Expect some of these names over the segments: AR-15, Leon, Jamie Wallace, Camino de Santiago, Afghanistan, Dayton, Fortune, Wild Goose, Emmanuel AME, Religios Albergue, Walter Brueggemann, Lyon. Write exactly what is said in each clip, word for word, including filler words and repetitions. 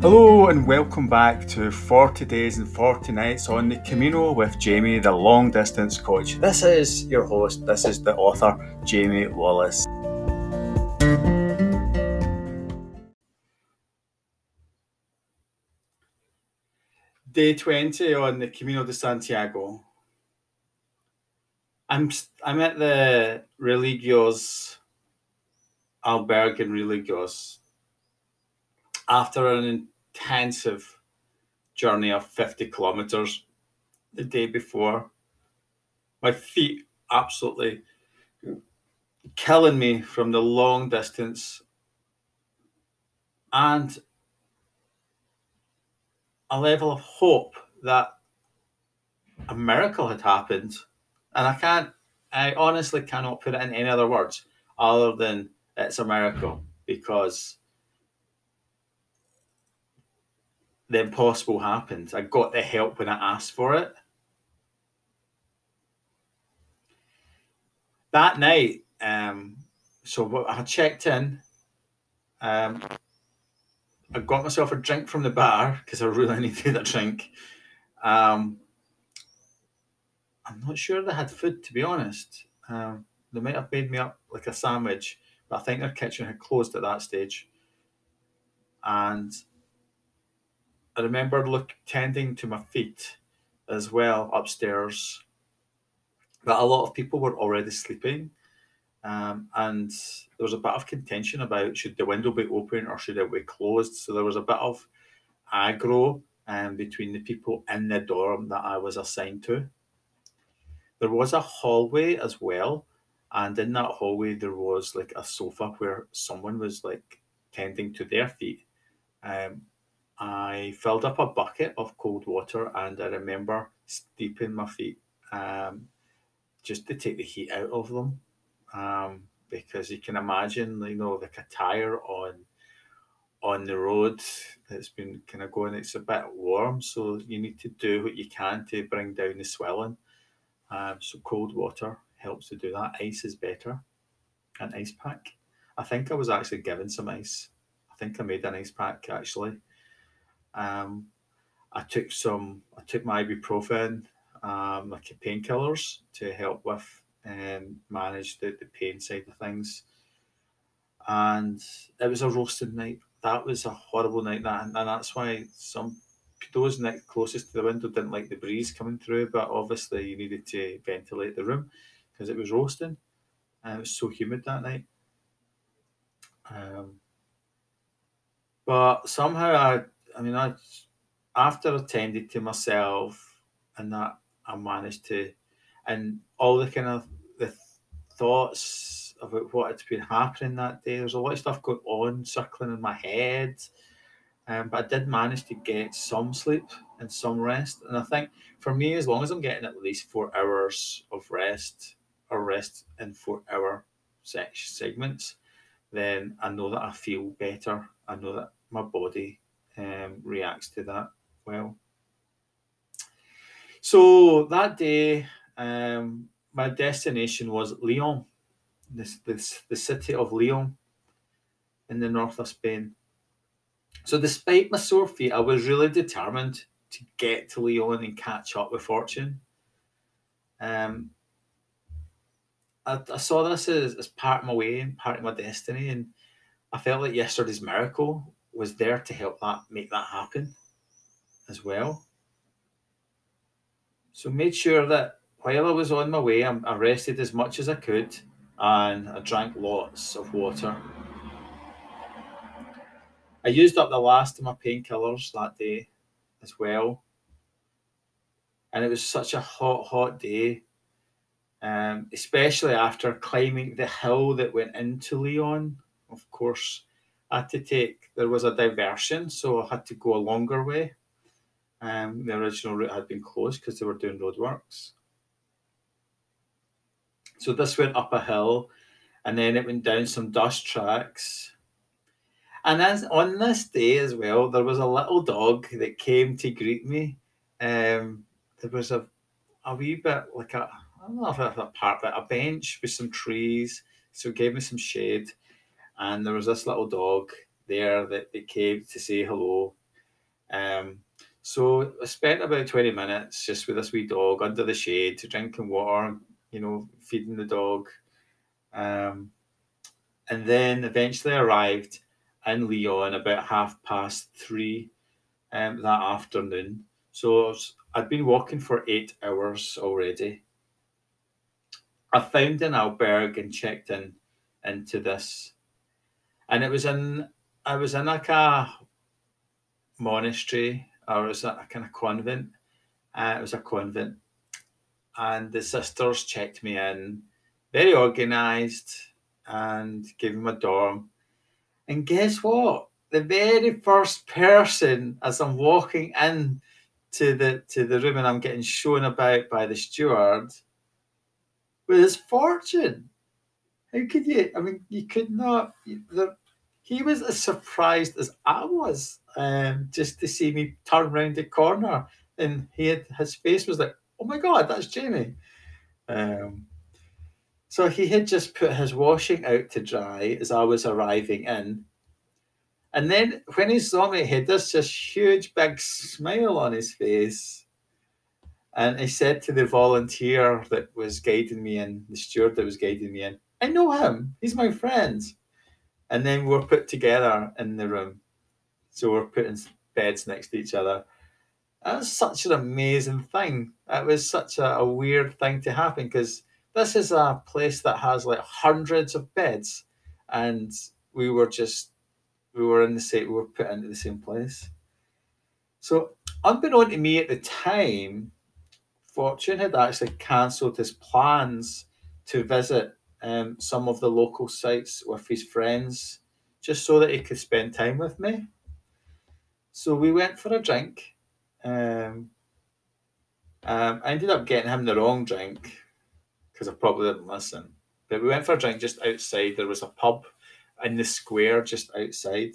Hello and welcome back to forty days and forty nights on the Camino with Jamie, the long distance coach. This is your host, this is the author, Jamie Wallace. Day twenty on the Camino de Santiago. I'm I'm at the Religios Albergue and Religios after an intensive journey of fifty kilometers the day before. My feet absolutely killing me from the long distance. And a level of hope that a miracle had happened. And I can't, I honestly cannot put it in any other words other than it's a miracle, because the impossible happened. I got the help when I asked for it. That night, um, so I checked in. Um, I got myself a drink from the bar because I really needed a drink. Um, I'm not sure they had food, to be honest. Um, they might have made me up like a sandwich, but I think their kitchen had closed at that stage. And I remember look, tending to my feet as well upstairs. But a lot of people were already sleeping. Um, and there was a bit of contention about should the window be open or should it be closed. So there was a bit of aggro um, between the people in the dorm that I was assigned to. There was a hallway as well. And in that hallway, there was like a sofa where someone was like tending to their feet. Um, I filled up a bucket of cold water and I remember steeping my feet um, just to take the heat out of them. Um, because you can imagine, you know, like a tire on on the road that's been kind of going, it's a bit warm, so you need to do what you can to bring down the swelling. Um, so cold water helps to do that. Ice is better. An ice pack. I think I was actually given some ice. I think I made an ice pack actually. Um, I took some. I took my ibuprofen, um, like painkillers to help with. And manage the, the pain side of things. And it was a roasted night. That was a horrible night. That, and that's why some those next closest to the window didn't like the breeze coming through. But obviously you needed to ventilate the room because it was roasting. And it was so humid that night. Um, but somehow, I, I mean, I after I tended to myself and that, I managed to... And all the kind of the thoughts about what had been happening that day. There's a lot of stuff going on, circling in my head. Um, but I did manage to get some sleep and some rest. And I think for me, as long as I'm getting at least four hours of rest or rest in four hour segments, then I know that I feel better. I know that my body um, reacts to that well. So that day... Um, my destination was Lyon, this, this, the city of Lyon in the north of Spain. So despite my sore feet, I was really determined to get to Lyon and catch up with Fortune. Um, I, I saw this as, as part of my way and part of my destiny, and I felt like yesterday's miracle was there to help that make that happen as well. So made sure that while I was on my way, I rested as much as I could and I drank lots of water. I used up the last of my painkillers that day as well. And it was such a hot, hot day, um, especially after climbing the hill that went into Leon. Of course, I had to take, there was a diversion, so I had to go a longer way. Um, the original route had been closed because they were doing roadworks. So this went up a hill and then it went down some dust tracks. And as on this day as well, there was a little dog that came to greet me. Um, there was a, a wee bit like a, I don't know if it was a park, but a bench with some trees. So it gave me some shade. And there was this little dog there that, that came to say hello. Um, so I spent about twenty minutes just with this wee dog under the shade, drinking water, you know, feeding the dog. Um, and then eventually arrived in Lyon about half past three um, that afternoon. So I was, I'd been walking for eight hours already. I found an albergue and checked in into this. And it was in, I was in like a monastery, or it was a, a kind of convent. Uh, it was a convent. And the sisters checked me in, very organised, and gave me my dorm. And guess what? The very first person, as I'm walking in to the, to the room and I'm getting shown about by the steward, with his Fortune. How could you? I mean, you could not. You, the, he was as surprised as I was um, just to see me turn around the corner. And he had, his face was like, oh my God, that's Jamie. Um, so he had just put his washing out to dry as I was arriving in. And then when he saw me, he had this just huge, big smile on his face. And he said to the volunteer that was guiding me in, the steward that was guiding me in, I know him, he's my friend. And then we were put together in the room. So we're put in beds next to each other. That was such an amazing thing. It was such a, a weird thing to happen, because this is a place that has like hundreds of beds. And we were just, we were in the same, we were put into the same place. So unbeknown to me at the time, Fortune had actually cancelled his plans to visit um, some of the local sites with his friends, just so that he could spend time with me. So we went for a drink. Um, um, I ended up getting him the wrong drink, because I probably didn't listen. But we went for a drink just outside. There was a pub in the square just outside.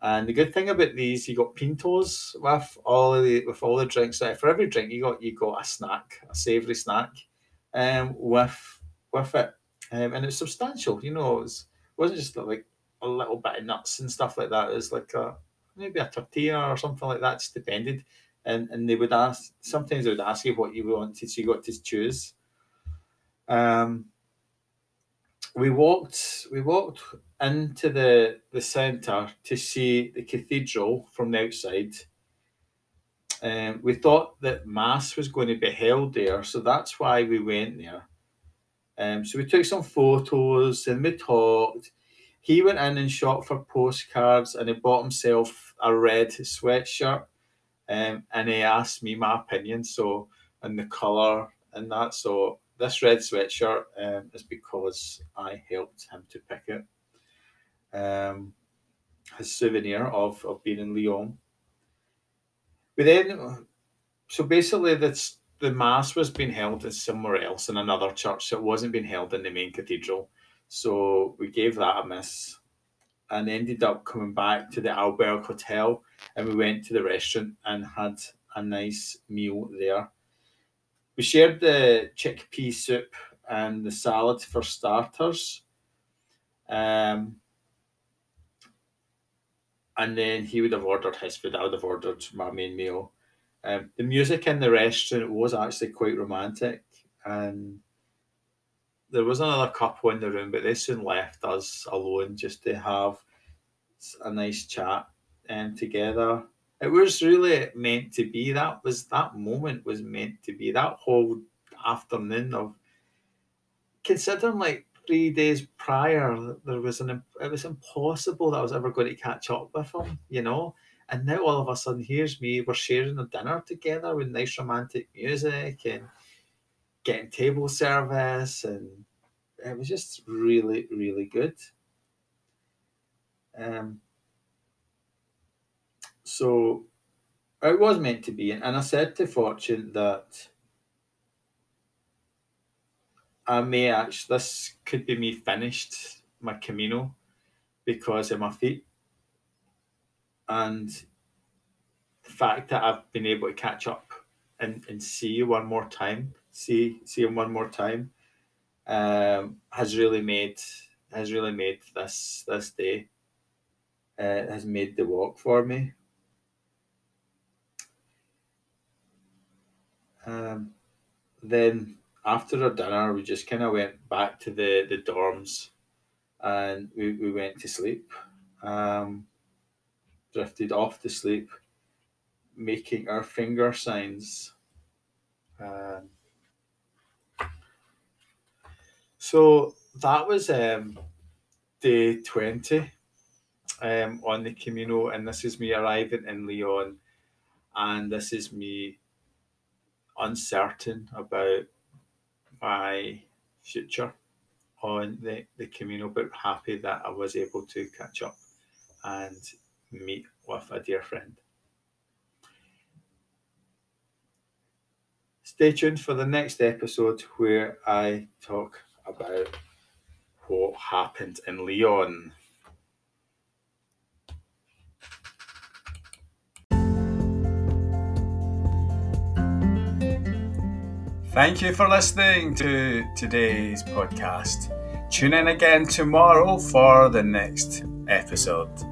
And the good thing about these, you got pintos with all of the with all the drinks. For every drink, you got you got a snack, a savoury snack, um, with with it, um, and it's substantial. You know, it, was, it wasn't just like a little bit of nuts and stuff like that. It was like a maybe a tortilla or something like that. It just depended, and and they would ask. Sometimes they would ask you what you wanted, so you got to choose. Um, we walked. We walked. into the, the centre to see the cathedral from the outside. Um, we thought that Mass was going to be held there, so that's why we went there. Um, so we took some photos and we talked. He went in and shot for postcards, and he bought himself a red sweatshirt, um, and he asked me my opinion, so, and the colour and that. So this red sweatshirt um, is because I helped him to pick it. Um, his souvenir of, of being in Lyon. But then, so basically that's, the Mass was being held somewhere else in another church, so it wasn't being held in the main cathedral. So we gave that a miss and ended up coming back to the Albergue Hotel, and we went to the restaurant and had a nice meal there. We shared the chickpea soup and the salad for starters. Um... And then he would have ordered his food. I would have ordered my main meal. Um, the music in the restaurant was actually quite romantic. And there was another couple in the room, but they soon left us alone just to have a nice chat um, together. It was really meant to be. That was that moment was meant to be. That whole afternoon of, considering like, three days prior, there was an it was impossible that I was ever going to catch up with him, you know. And now all of a sudden, here's me. We're sharing a dinner together with nice romantic music and getting table service, and it was just really, really good. Um. So, it was meant to be, and I said to Fortune that I may actually, this could be me finished my Camino because of my feet. And the fact that I've been able to catch up and, and see you one more time, see see him one more time, um, has really made has really made this this day. Uh, has made the walk for me. Um, then after our dinner, we just kind of went back to the, the dorms and we, we went to sleep, um, drifted off to sleep, making our finger signs. Um, so that was um, day twenty um, on the Camino, and this is me arriving in Lyon, and this is me uncertain about my future on the, the Camino, but happy that I was able to catch up and meet with a dear friend. Stay tuned for the next episode where I talk about what happened in Lyon. Thank you for listening to today's podcast. Tune in again tomorrow for the next episode.